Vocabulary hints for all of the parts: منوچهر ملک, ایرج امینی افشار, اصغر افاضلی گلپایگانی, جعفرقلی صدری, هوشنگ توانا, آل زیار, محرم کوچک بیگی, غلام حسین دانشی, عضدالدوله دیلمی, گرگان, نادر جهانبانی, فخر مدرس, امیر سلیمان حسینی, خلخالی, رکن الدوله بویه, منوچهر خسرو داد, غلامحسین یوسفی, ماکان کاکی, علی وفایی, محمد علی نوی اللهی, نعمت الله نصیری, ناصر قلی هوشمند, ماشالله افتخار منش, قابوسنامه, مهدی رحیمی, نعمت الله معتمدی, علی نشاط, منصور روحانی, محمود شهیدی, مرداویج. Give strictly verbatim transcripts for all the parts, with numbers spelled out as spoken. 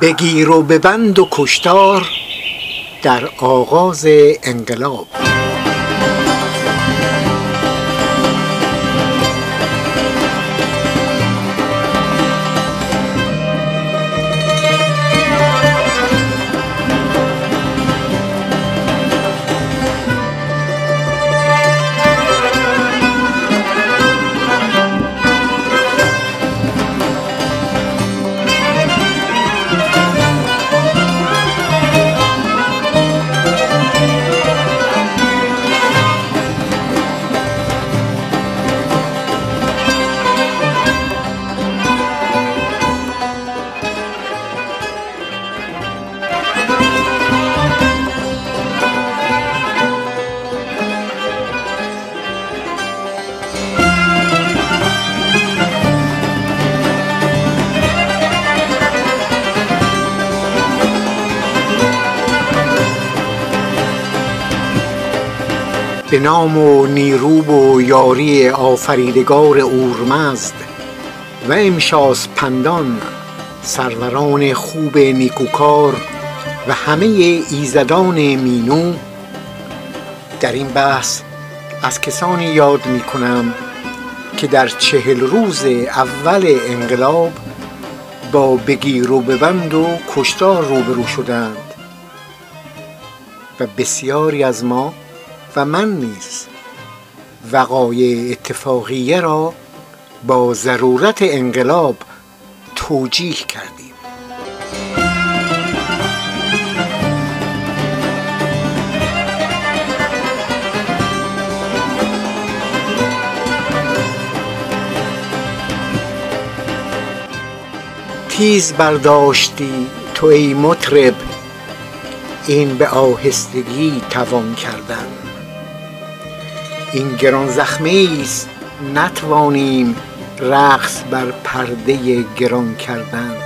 بگیر و ببند و کشتار در آغاز انقلاب. به نام و نیروب و یاری آفریدگار اورمزد و امشاس پندان سروران خوب نیکوکار و همه ایزدان مینو، در این بحث از کسانی یاد می کنم که در چهل روز اول انقلاب با بگیر و ببند و کشتار روبرو شدند و بسیاری از ما و من نیز وقایع اتفاقیه را با ضرورت انقلاب توجیه کردیم. تیز برداشتی تو ای مطرب، این به آهستگی توان کردن. این گران زخمه است نتوانیم رقص بر پرده گران کردن.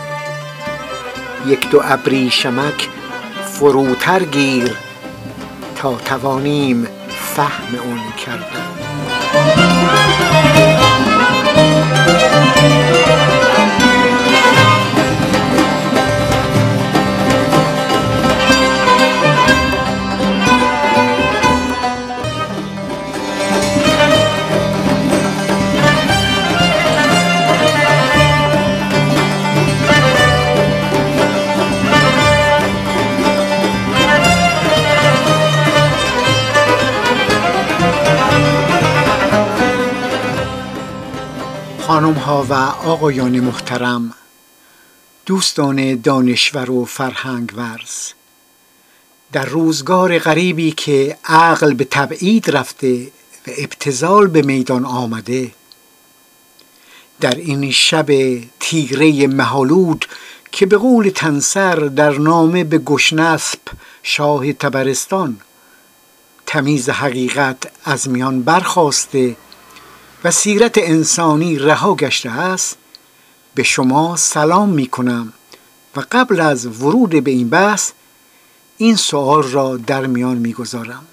یک دو ابریشمک فروتر گیر تا توانیم فهم آن کردن. خانم‌ها و آقایان محترم، دوستان دانشور و فرهنگ ورز، در روزگار غریبی که عقل به تبعید رفته و ابتذال به میدان آمده، در این شب تیره مهالود که به قول تنسر در نامه به گشنسب شاه تبرستان تمیز حقیقت از میان برخاسته و سیرت انسانی رها گشته است، به شما سلام می کنم و قبل از ورود به این بحث این سؤال را در میان می گذارم.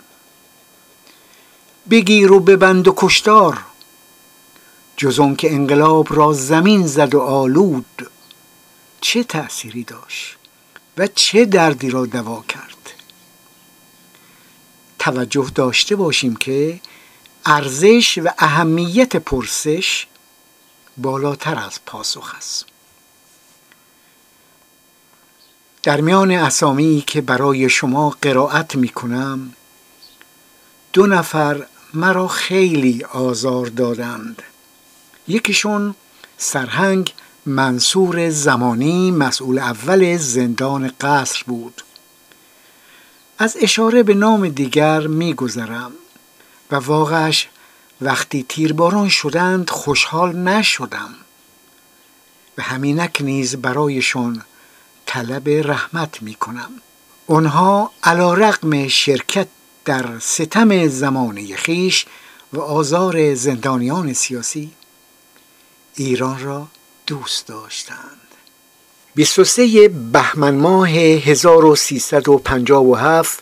بگیر و ببند و کشتار جز آن که انقلاب را زمین زد و آلود، چه تأثیری داشت و چه دردی را دوا کرد؟ توجه داشته باشیم که ارزش و اهمیت پرسش بالاتر از پاسخ است. در میان اسامی که برای شما قرائت می کنم، دو نفر مرا خیلی آزار دادند. یکیشون سرهنگ منصور زمانی، مسئول اول زندان قصر بود. از اشاره به نام دیگر می گذرم و واقعش وقتی تیرباران شدند خوشحال نشدم و همینک نیز برایشون طلب رحمت می کنم. آنها علیرغم شرکت در ستم زمانه خیش و آزار زندانیان سیاسی، ایران را دوست داشتند. بیست و سوم بهمن ماه هزار و سیصد و پنجاه و هفت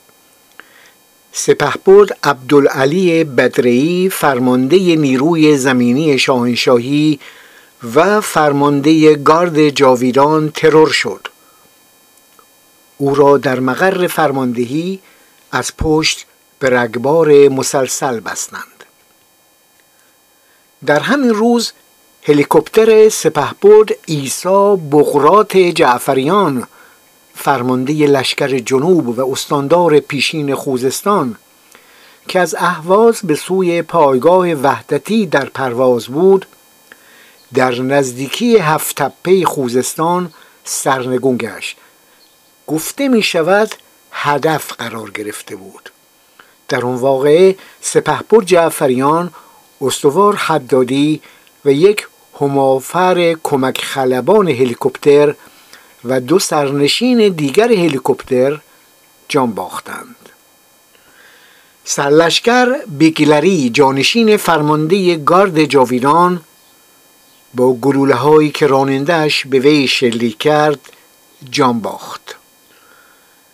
سپهبد عبدالعلی بدرئی، فرمانده نیروی زمینی شاهنشاهی و فرمانده گارد جاویدان، ترور شد او را در مقر فرماندهی از پشت به رگبار مسلسل بستند. در همین روز هلیکوپتر سپهبد عیسی بغرات جعفریان، فرمانده لشکر جنوب و استاندار پیشین خوزستان، که از اهواز به سوی پایگاه وحدتی در پرواز بود، در نزدیکی هفت تپه خوزستان سرنگون گشت. گفته می شود هدف قرار گرفته بود. در اون واقعه سپهبد جعفریان، استوار حدادی و یک همافر کمک خلبان هلیکوپتر و دو سرنشین دیگر هلیکوپتر جان باختند. سرلشکر بگیلری، جانشین فرمانده گارد جاویدان، با گلوله هایی که رانندهش به وی شلیک کرد جان باخت.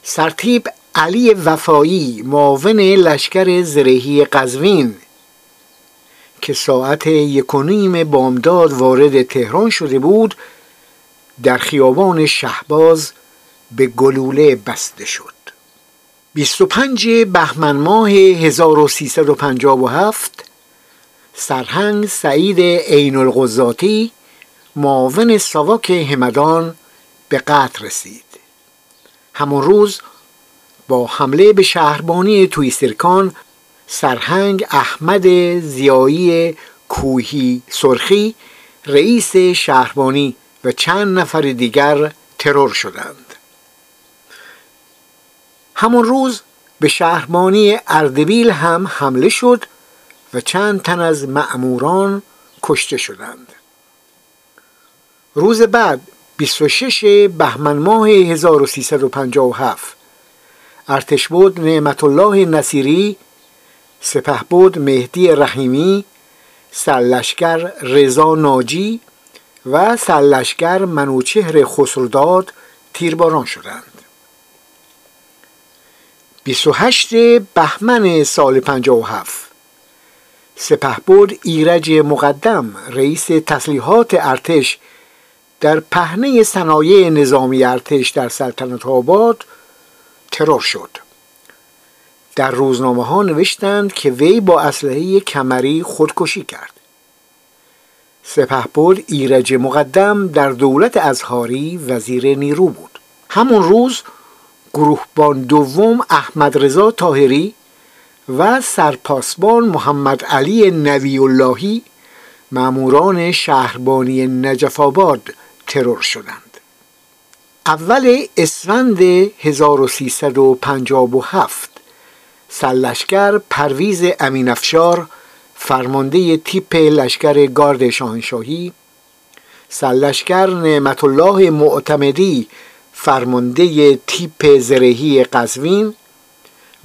سرتیپ علی وفایی، معاون لشکر زرهی قزوین، که ساعت یک و نیم بامداد وارد تهران شده بود، در خیابان شهباز به گلوله بسته شد. بیست و پنج بهمن ماه هزار و سیصد و پنجاه و هفت سرهنگ سعید اینالغزاتی، معاون ساواک همدان، به قتل رسید. همون روز با حمله به شهربانی تویسرکان، سرهنگ احمد زیایی کوهی سرخی، رئیس شهربانی و چند نفر دیگر ترور شدند. همون روز به شهربانی اردبیل هم حمله شد و چند تن از مأموران کشته شدند. روز بعد بیست و شش بهمن ماه هزار و سیصد و پنجاه و هفت ارتشبد نعمت الله نصیری، سپهبد مهدی رحیمی، سرلشکر رضا ناجی و سرلشکر منوچهر خسرو داد تیرباران شدند. بیست و هشت بهمن سال پنجاه و هفت سپهبد ایرج مقدم، رئیس تسلیحات ارتش، در پهنه صنایع نظامی ارتش در سلطنت آباد ترور شد. در روزنامه ها نوشتند که وی با اسلحه کمری خودکشی کرد. سپهبد ایرج مقدم در دولت ازهاری وزیر نیرو بود. همون روز گروهبان دوم احمد رضا طاهری و سرپاسبان محمد علی نوی اللهی، ماموران شهربانی نجف آباد، ترور شدند. اول اسفند هزار و سیصد و پنجاه و هفت سرلشکر پرویز امین افشار، فرمانده تیپ لشکر گارد شاهنشاهی، سرلشکر نعمت الله معتمدی، فرمانده تیپ زرهی قزوین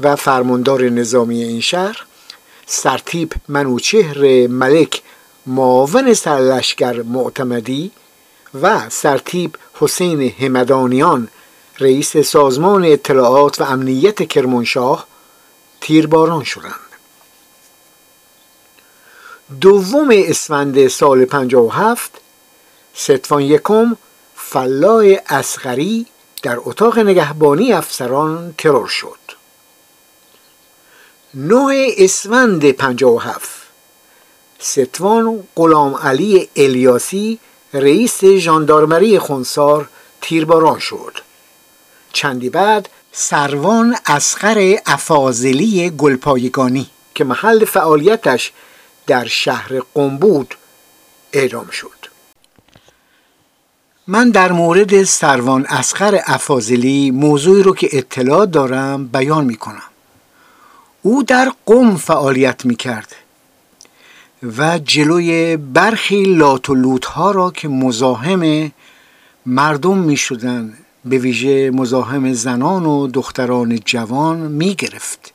و فرماندار نظامی این شهر، سرتیپ منوچهر ملک، معاون سرلشکر معتمدی و سرتیپ حسین همدانیان، رئیس سازمان اطلاعات و امنیت کرمانشاه، تیرباران شدند. دوم اسفند سال پنجاه و هفت ستوان یکم فلاح اصغری در اتاق نگهبانی افسران ترور شد. نه اسفند پنجاه و هفت ستوان غلام علی الیاسی، رئیس ژاندارمری خونسار، تیرباران شد. چندی بعد سروان اصغر افاضلی گلپایگانی که محل فعالیتش در شهر قم بود اعدام شد. من در مورد سروان اصغر افاضلی موضوعی رو که اطلاع دارم بیان می کنم. او در قم فعالیت می کرد و جلوی برخی لات و لوت ها را که مزاحم مردم می شدن، به ویژه مزاحم زنان و دختران جوان، می گرفت.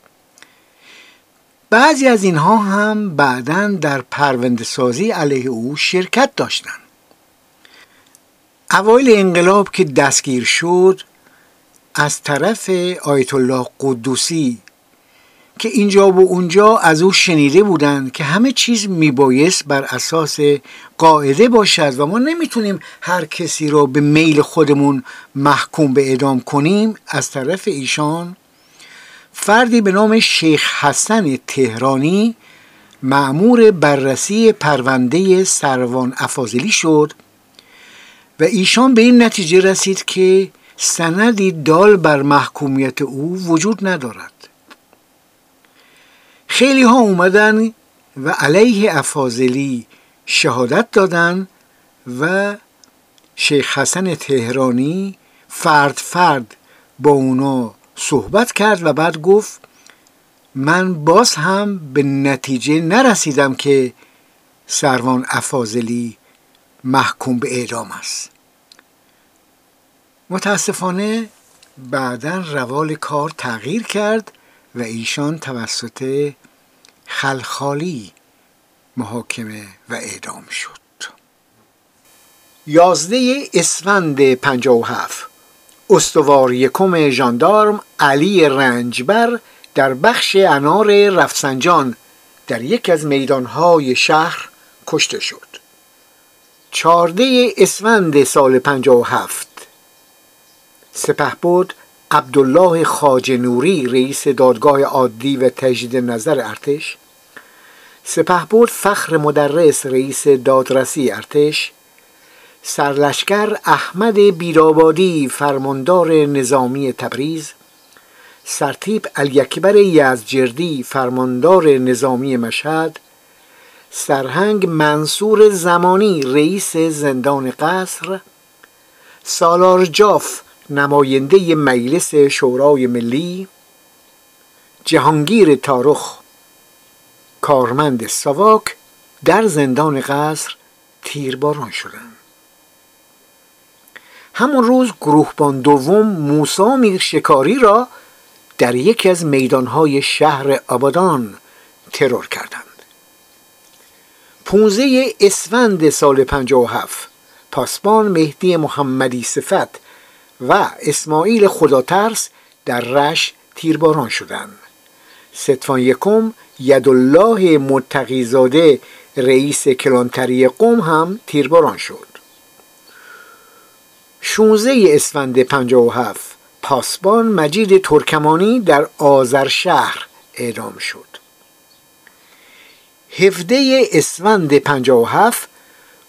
بعضی از اینها هم بعداً در پرونده‌سازی علیه او شرکت داشتند. اوایل انقلاب که دستگیر شد، از طرف آیت الله قدوسی که اینجا و اونجا از او شنیده بودند که همه چیز میبایست بر اساس قاعده باشد و ما نمیتونیم هر کسی را به میل خودمون محکوم به اعدام کنیم، از طرف ایشان فردی به نام شیخ حسن تهرانی مأمور بررسی پرونده سروان افاضلی شد و ایشان به این نتیجه رسید که سندی دال بر محکومیت او وجود ندارد. خیلی ها اومدن و علیه افاضلی شهادت دادن و شیخ حسن تهرانی فرد فرد با اونا صحبت کرد و بعد گفت من باز هم به نتیجه نرسیدم که سروان افاضلی محکوم به اعدام است. متاسفانه بعداً روال کار تغییر کرد و ایشان توسط خلخالی محاکمه و اعدام شد. یازده اسفند پنجاه و هفت استوار یکم ژاندارم علی رنجبر در بخش انار رفسنجان در یک از میدانهای شهر کشته شد. چهارده اسفند سال پنجاه و هفت سپهبد عبدالله خواجه نوری رئیس دادگاه عادی و تجدید نظر ارتش، سپهبد فخر مدرس رئیس دادرسی ارتش، سرلشکر احمد بیرابادی فرماندار نظامی تبریز، سرتیپ الیکبر یزجردی فرماندار نظامی مشهد، سرهنگ منصور زمانی رئیس زندان قصر، سالار جاف نماینده مجلس شورای ملی، جهانگیر تارخ کارمند ساواک در زندان قصر تیرباران شدند. همون روز گروهبان دوم موسی میر شکاری را در یکی از میدانهای شهر آبادان ترور کردند. پانزده اسفند سال پنجاه و هفت پاسبان مهدی محمدی صفت و اسماعیل خداترس در رشت تیرباران شدند. ستوان یکم یدالله متقی‌زاده رئیس کلانتری قم هم تیرباران شد. شانزده اسفند پنجاه و هفت پاسبان مجید ترکمانی در آذرشهر اعدام شد. هفده اسفند پنجاه و هفت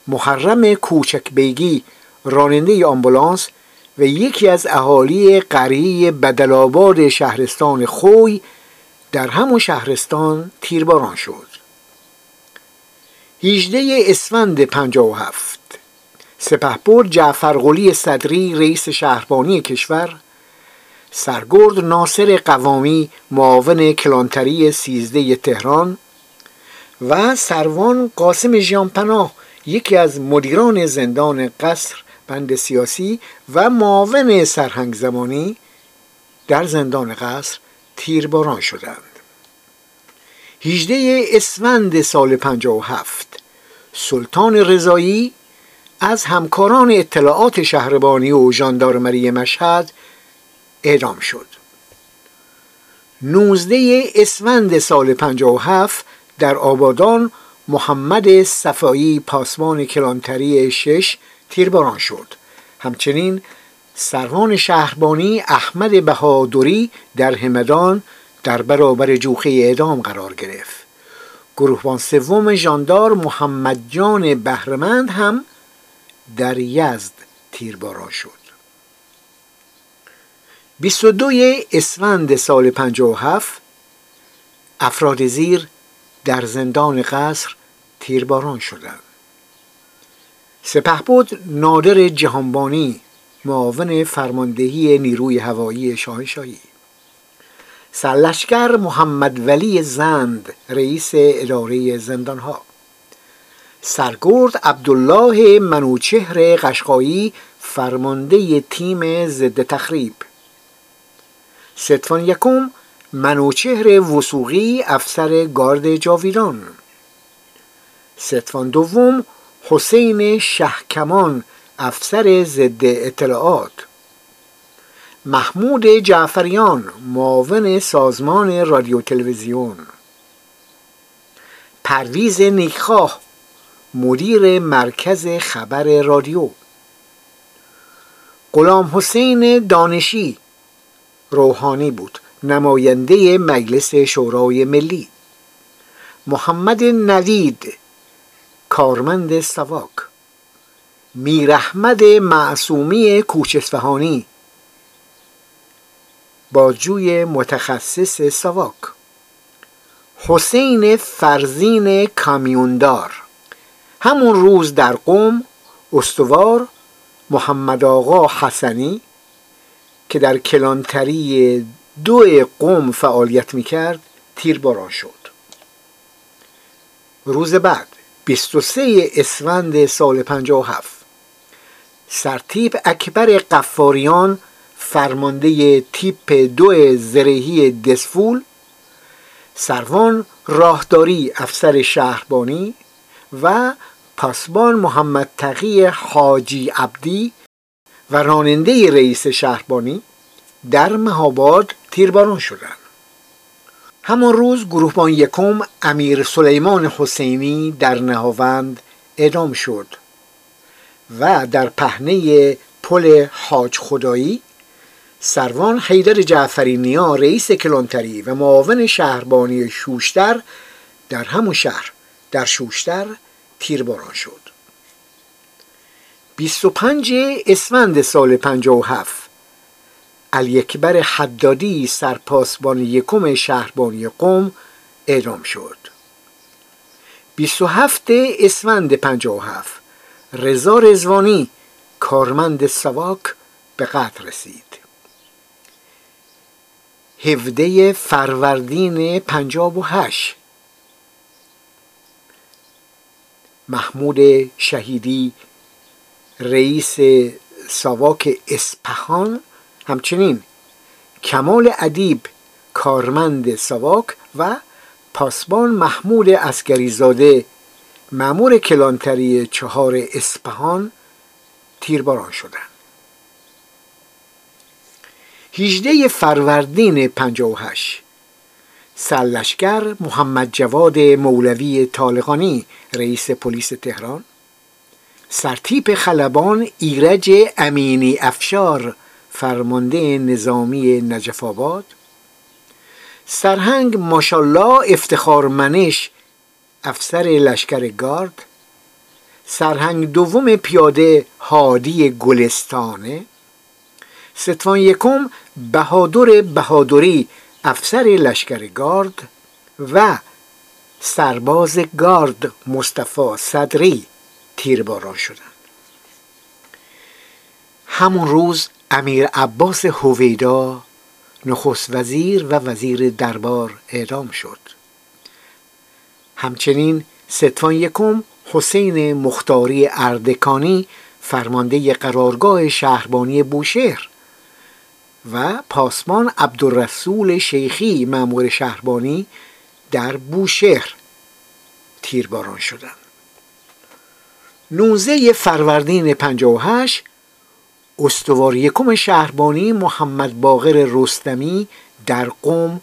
محرم کوچک بیگی راننده آمبولانس و یکی از اهالی قریه بدل‌آباد شهرستان خوی در همون شهرستان تیرباران شد. هجده اسفند پنجاه و هفت سپهبد جعفرقلی صدری رئیس شهربانی کشور، سرگرد ناصر قوامی معاون کلانتری سیزده تهران و سروان قاسم ژیانپناه یکی از مدیران زندان قصر بند سیاسی و معاون سرهنگ زمانی در زندان قصر تیرباران شدند. هجده اسفند سال پنجاه و هفت سلطان رضایی از همکاران اطلاعات شهربانی و ژاندارمری مشهد اعدام شد. نوزده اسفند سال پنجاه و هفت در آبادان محمد صفایی پاسبان کلانتری شش تیرباران شد. همچنین سروان شهربانی احمد بهادری در همدان در برابر جوخه اعدام قرار گرفت. گروهبان سوم ژاندار محمد جان بهرمند هم در یزد تیرباران شد. بیست و دو اسفند سال پنجاه و هفت افراد زیر در زندان قصر تیرباران شدند. سپهبد نادر جهانبانی معاون فرماندهی نیروی هوایی شاهنشاهی، سرلشکر محمد ولی زند رئیس اداره زندانها، سرگرد عبدالله منوچهر قشقایی فرمانده تیم ضد تخریب، ستوان یکم منوچهر وثوقی افسر گارد جاویدان، ستوان دوم حسین شهکمان افسر ضد اطلاعات محمود جعفریان، معاون سازمان رادیو تلویزیون. پرویز نیکخواه، مدیر مرکز خبر رادیو. غلام حسین دانشی، روحانی بود، نماینده مجلس شورای ملی. محمد نوید، کارمند سواک. میر احمد معصومی کوچ اصفهانی، باجوی متخصص سواک. حسین فرزین کامیوندار، همون روز در قم استوار محمد آقا حسنی که در کلانتری دو قم فعالیت میکرد تیرباران شد. روز بعد بیست و سه اسفند سال پنجاه و هفت سرتیپ اکبر قفاریان، فرمانده تیپ دو زرهی دسفول، سروان راهداری افسر شهربانی و پاسبان محمد تقی حاجی عبدی و راننده رئیس شهربانی در مهاباد تیرباران شدند. همان روز گروهبان یکم امیر سلیمان حسینی در نهاوند اعدام شد و در پهنه پل حاج خدایی سروان حیدر جعفری نیا، رئیس کلانتری و معاون شهربانی شوشتر، در همون شهر در شوشتر تیرباران شد. بیست و پنج اسفند سال پنجاه و هفت الیکبر حدادی، سرپاسبان یکم شهربانی قم، اعدام شد. بیست و هفت اسفند پنجاه و هفت رضا رضوانی، کارمند سواک، به قتل رسید. هفده فروردین پنجاه و هشت محمود شهیدی، رئیس سواک اصفهان، همچنین کمال ادیب، کارمند سواک و پاسبان محمود عسکری زاده، مأمور کلانتری چهار اصفهان، تیرباران شدند. هجده فروردین پنجاه و هشت سرلشکر محمد جواد مولوی طالقانی، رئیس پلیس تهران، سرتیپ خلبان ایرج امینی افشار، فرمانده نظامی نجف آباد، سرهنگ ماشالله افتخار منش، افسر لشکر گارد، سرهنگ دوم پیاده هادی گلستانه، ستوان یکم بهادر بهادری، افسر لشکر گارد و سرباز گارد مصطفی صدری تیرباران شدند. همون روز امیر عباس هویدا، نخست وزیر و وزیر دربار، اعدام شد. همچنین ستوان یکم حسین مختاری اردکانی، فرمانده قرارگاه شهربانی بوشهر و پاسبان عبدالرسول شیخی، مأمور شهربانی در بوشهر، تیرباران شدند. نوزده فروردین پنجاه و هشت استوار یکم شهربانی محمد باقر رستمی در قم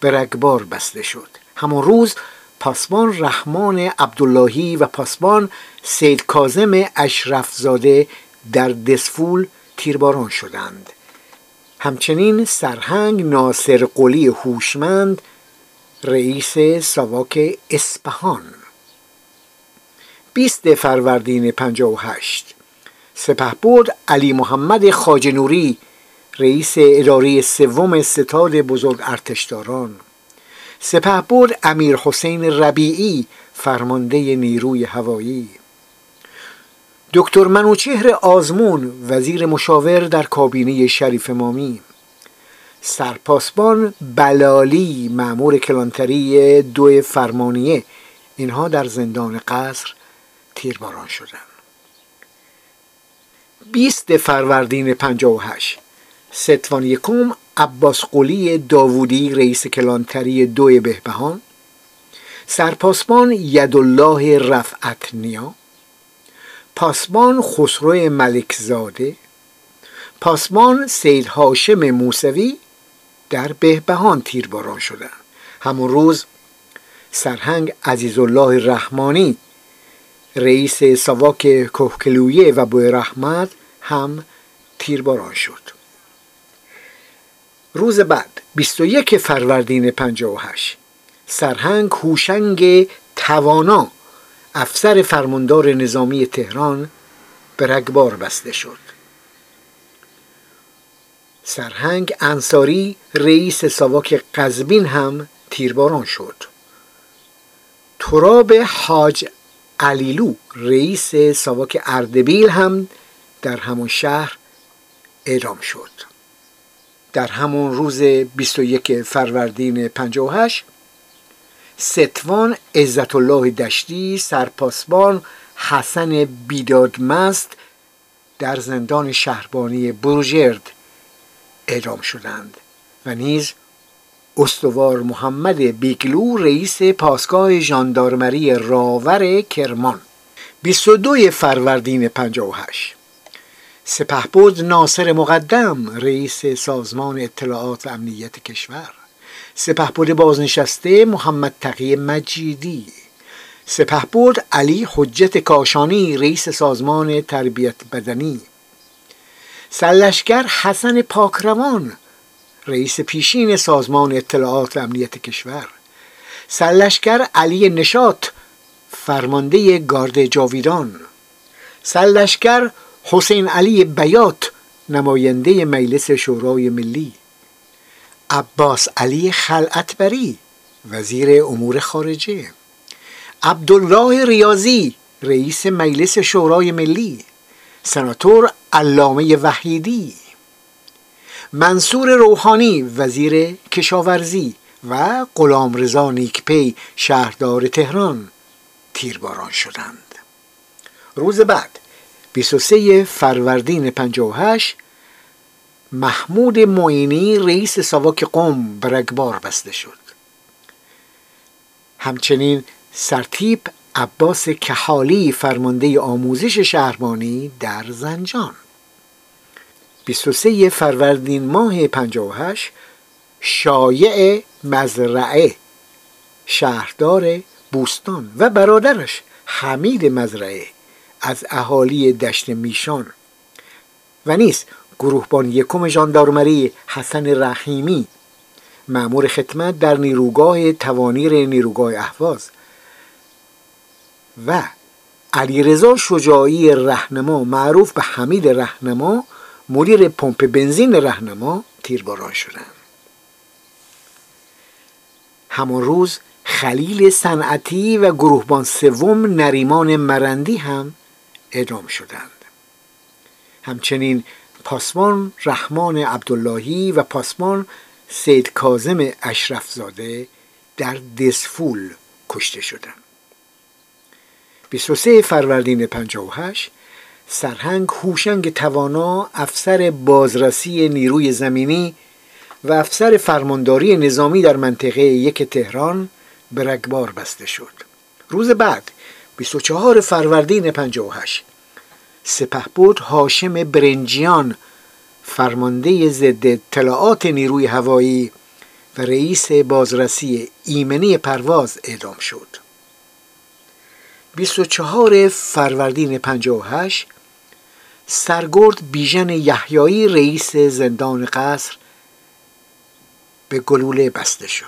به رگبار بسته شد. همان روز پاسبان رحمان عبداللهی و پاسبان سید کاظم اشرفزاده در دسفول تیرباران شدند. همچنین سرهنگ ناصر قلی هوشمند، رئیس سواک اصفهان. بیست فروردین پنجاه و هشت سپهبد علی محمد خواجه نوری، رئیس اداره سوم ستاد بزرگ ارتشداران، سپهبد امیر حسین ربیعی، فرمانده نیروی هوایی، دکتر منوچهر آزمون، وزیر مشاور در کابینه شریف امامی، سرپاسبان بلالی، مأمور کلانتری دو فرمانیه، اینها در زندان قصر تیرباران شدند. بیست فروردین پنجاه و هشت ستوان یکم عباس قلی داوودی، رئیس کلانتری دو بهبهان، سرپاسبان یدالله رفعت نیا، پاسبان خسرو ملک زاده، پاسبان سید هاشم موسوی در بهبهان تیرباران شدند. همون روز سرهنگ عزیزالله رحمانی رئیس ساواک کهکلویه و بویراحمد هم تیرباران شد. روز بعد بیست و یک فروردین پنجاه و هشت سرهنگ هوشنگ توانا افسر فرماندار نظامی تهران به رگبار بسته شد. سرهنگ انصاری رئیس ساواک قزوین هم تیرباران شد. تراب حاج علیلو رئیس ساواک اردبیل هم در همون شهر اعدام شد. در همون روز بیست و یک فروردین پنجاه و هشت ستوان عزت الله دشتی سرپاسبان حسن بیدادمست در زندان شهربانی بروجرد اعدام شدند و نیز استوار محمد بیگلو رئیس پاسگاه ژاندارمری راور کرمان. بیست و دو فروردین پنجاه و هشت سپهبد ناصر مقدم رئیس سازمان اطلاعات و امنیت کشور، سپهبد بازنشسته محمد تقی مجیدی، سپهبد علی حجت کاشانی رئیس سازمان تربیت بدنی، سرلشکر حسن پاکروان رئیس پیشین سازمان اطلاعات و امنیت کشور، سرلشکر علی نشاط فرمانده گارد جاویدان، سرلشکر حسین علی بیات نماینده مجلس شورای ملی، عباس علی خلعتبری وزیر امور خارجه، عبدالله ریاضی رئیس مجلس شورای ملی، سناتور علامه وحیدی، منصور روحانی وزیر کشاورزی و غلام رضا نیکپی شهردار تهران تیرباران شدند. روز بعد بیست و سه فروردین پنجاه و هشت محمود معینی رئیس ساواک قم به رگبار بسته شد. همچنین سرتیپ عباس کحالی فرمانده آموزش شهربانی در زنجان. بیست و سه فروردین ماه پنجاه و هشت شایع مزرعه شهردار بوستان و برادرش حمید مزرعه از اهالی دشت میشان و نیز گروهبان یکم ژاندارمری حسن رحیمی مأمور خدمت در نیروگاه توانیر نیروگاه اهواز و علیرضا شجاعی رهنما معروف به حمید رهنما مدیر پمپ بنزین رهنما تیرباران شدند. همان روز خلیل صنعتی و گروهبان سوم نریمان مرندی هم اعدام شدند. همچنین پاسبان رحمان عبداللهی و پاسبان سید کاظم اشرفزاده در دسفول کشته شدند. بیست و سه فروردین پنجاه و هشت سرهنگ هوشنگ توانا افسر بازرسی نیروی زمینی و افسر فرمانداری نظامی در منطقه یک تهران به رگبار بسته شد. روز بعد بیست و چهار فروردین پنجاه و هشت سپهبد هاشم برنجیان فرمانده ضد اطلاعات نیروی هوایی و رئیس بازرسی ایمنی پرواز اعدام شد. بیست و چهار فروردین پنجاه و هشت سرگرد بیژن یحیایی رئیس زندان قصر به گلوله بسته شد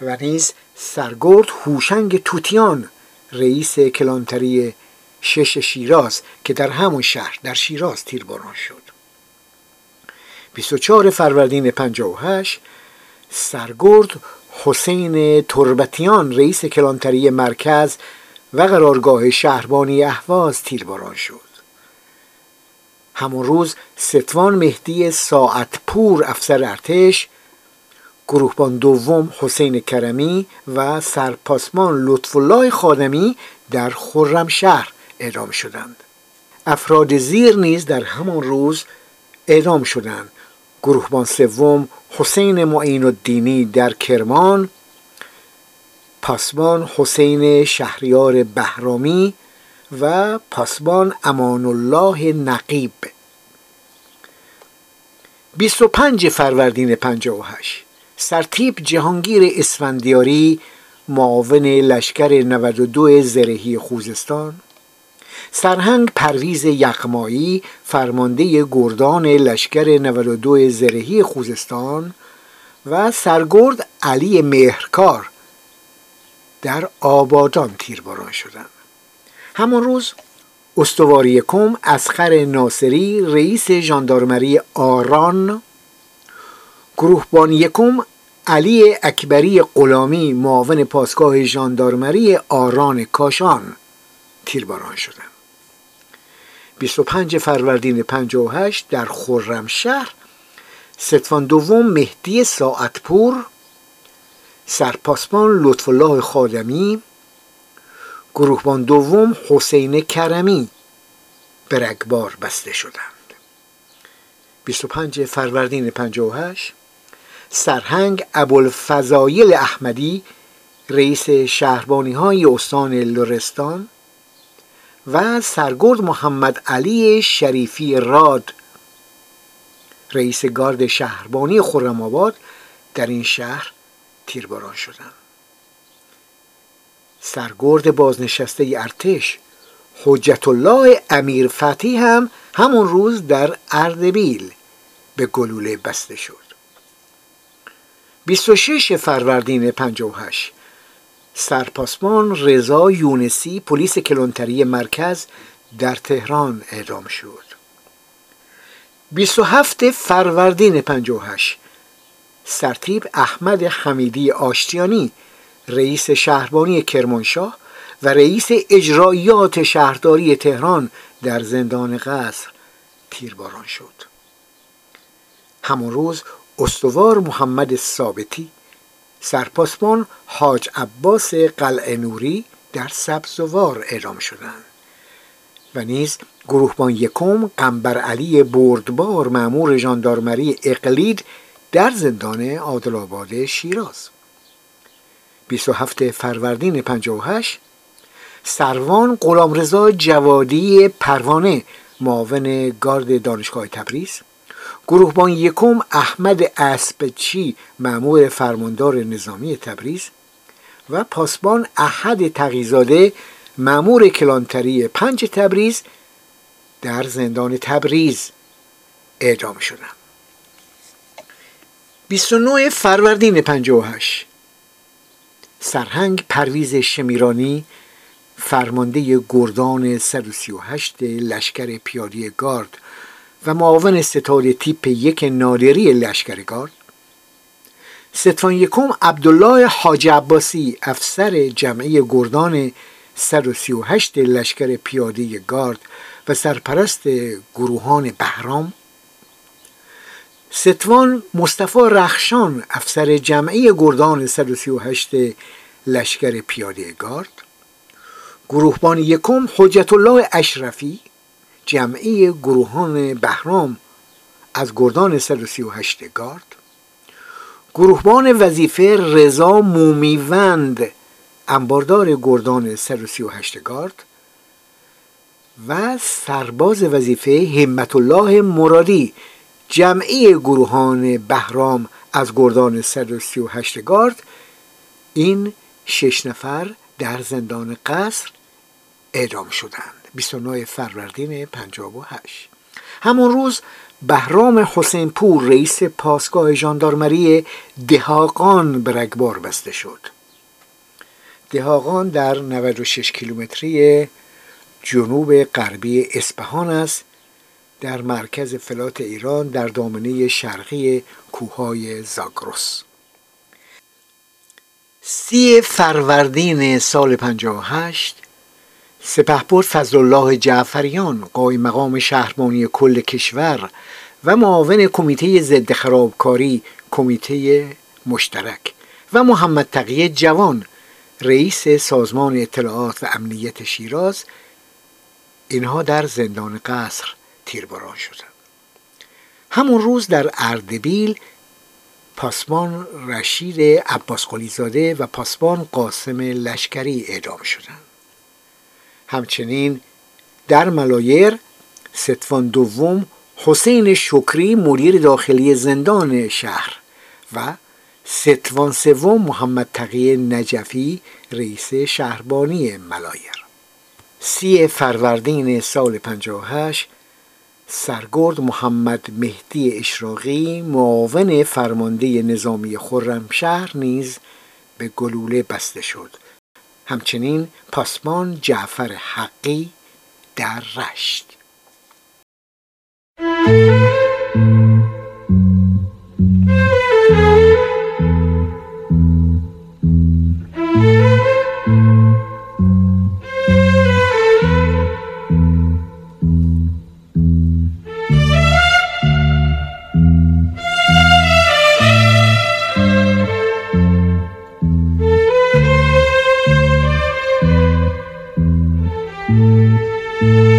و نیز سرگرد هوشنگ توتیان رئیس کلانتری شش شیراز که در همون شهر در شیراز تیرباران شد. بیست و چهار فروردین پنجاه و هشت سرگرد حسین تربتیان رئیس کلانتری مرکز و قرارگاه شهربانی اهواز تیرباران شد. همون روز ستوان مهدی ساعتپور افسر ارتش، گروهبان دوم حسین کرمی و سرپاسمان لطفالله خادمی در خرمشهر اعدام شدند. افراد زیر نیز در همان روز اعدام شدند. گروهبان سوم حسین معین الدینی در کرمان، پاسبان حسین شهریار بهرامی و پاسبان امان الله نقیب. بیست و پنج فروردین پنجاه و هشت سرتیپ جهانگیر اسفندیاری معاون لشکر نود و دو زرهی خوزستان، سرهنگ پرویز یغمایی فرمانده گردان لشکر نود و دو زرهی خوزستان و سرگرد علی مهرکار در آبادان تیرباران شدند. همان روز استواری کم اصغر ناصری رئیس ژاندارمری آران، گروهبان یکم علی اکبری غلامی معاون پاسگاه ژاندارمری آران کاشان تیرباران شدند. بیست و پنج فروردین پنجاه و هشت در خرمشهر ستوان دوم مهدی ساعتپور، سرپاسبان لطف الله خادمی، گروهبان دوم حسین کرمی به رگبار بسته شدند. بیست و پنج فروردین پنجاه و هشت سرهنگ ابوالفضایل احمدی رئیس شهربانی‌های استان لرستان و سرگرد محمد علی شریفی راد رئیس گارد شهربانی خرم‌آباد در این شهر تیرباران شدند. سرگرد بازنشسته ارتش حجت الله امیر فتحی هم همون روز در اردبیل به گلوله بسته شد. بیست و شش فروردین پنجاه و هشت سرپاسمان رضا یونسی پلیس کلانتری مرکز در تهران اعدام شد. بیست و هفت فروردین پنجاه و هشت سرتیپ احمد حمیدی آشتیانی رئیس شهربانی کرمانشاه و رئیس اجرایات شهرداری تهران در زندان قصر تیرباران شد. همان روز استوار محمد ثابتی سرپاسمان حاج عباس قلعه نوری در سبزوار اعدام شدند و نیز گروهبان یکم قنبر علی بردبار مأمور ژاندارمری اقلید در زندان عادل‌آباد شیراز. بیست و هفت فروردین پنجاه و هشت سروان غلامرضا جوادی پروانه معاون گارد دانشگاه تبریز، گروهبان یکم احمد اسبچی مأمور فرماندار نظامی تبریز و پاسبان احد تقی‌زاده مأمور کلانتری پنج تبریز در زندان تبریز اعدام شدند. بیست و نه فروردین پنجاه و هشت سرهنگ پرویز شمیرانی فرمانده گردان صد و سی و هشت لشکر پیاده گارد و معاون ستاد تیپ یک نادری لشکر گارد، ستوان یکم عبدالله حاج عباسی افسر جمعی گردان صد و سی و هشت لشکر پیاده گارد و سرپرست گروهان بهرام، ستوان مصطفی رخشان افسر جمعی گردان صد و سی و هشت لشکر پیاده گارد، گروهبان یکم حجت الله اشرفی جمعی گروهان بهرام از گردان صد و سی و هشت گارد، گروهبان وظیفه رضا مومیوند انباردار گردان صد و سی و هشت گارد و سرباز وظیفه همت الله مرادی جمعی گروهان بهرام از گردان صد و سی و هشت گارد، این شش نفر در زندان قصر اعدام شدند. بیست و نه فروردین پنجاه و هشت همان روز بهرام حسین پور رئیس پاسگاه ژاندارمری دهاقان به رگبار بسته شد. دهاقان در نود و شش کیلومتری جنوب غربی اصفهان است، در مرکز فلات ایران در دامنه شرقی کوههای زاگرس. سی فروردین سال پنجاه و هشت سپهبد فضل الله جعفریان قائم مقام شهربانی کل کشور و معاون کمیته ضد خرابکاری کمیته مشترک و محمد تقی جوان رئیس سازمان اطلاعات و امنیت شیراز، اینها در زندان قصر تیرباران شدند. همون روز در اردبیل پاسبان رشید عباس قلیزاده و پاسبان قاسم لشکری اعدام شدند. همچنین در ملایر ستوان دوم حسین شکری مدیر داخلی زندان شهر و ستوان سوم محمد تقی نجفی رئیس شهربانی ملایر. سی فروردین سال پنجاه و هشت سرگرد محمد مهدی اشراقی معاون فرمانده نظامی خرمشهر نیز به گلوله بسته شد. همچنین پاسبان جعفر حقی در رشت. Thank you.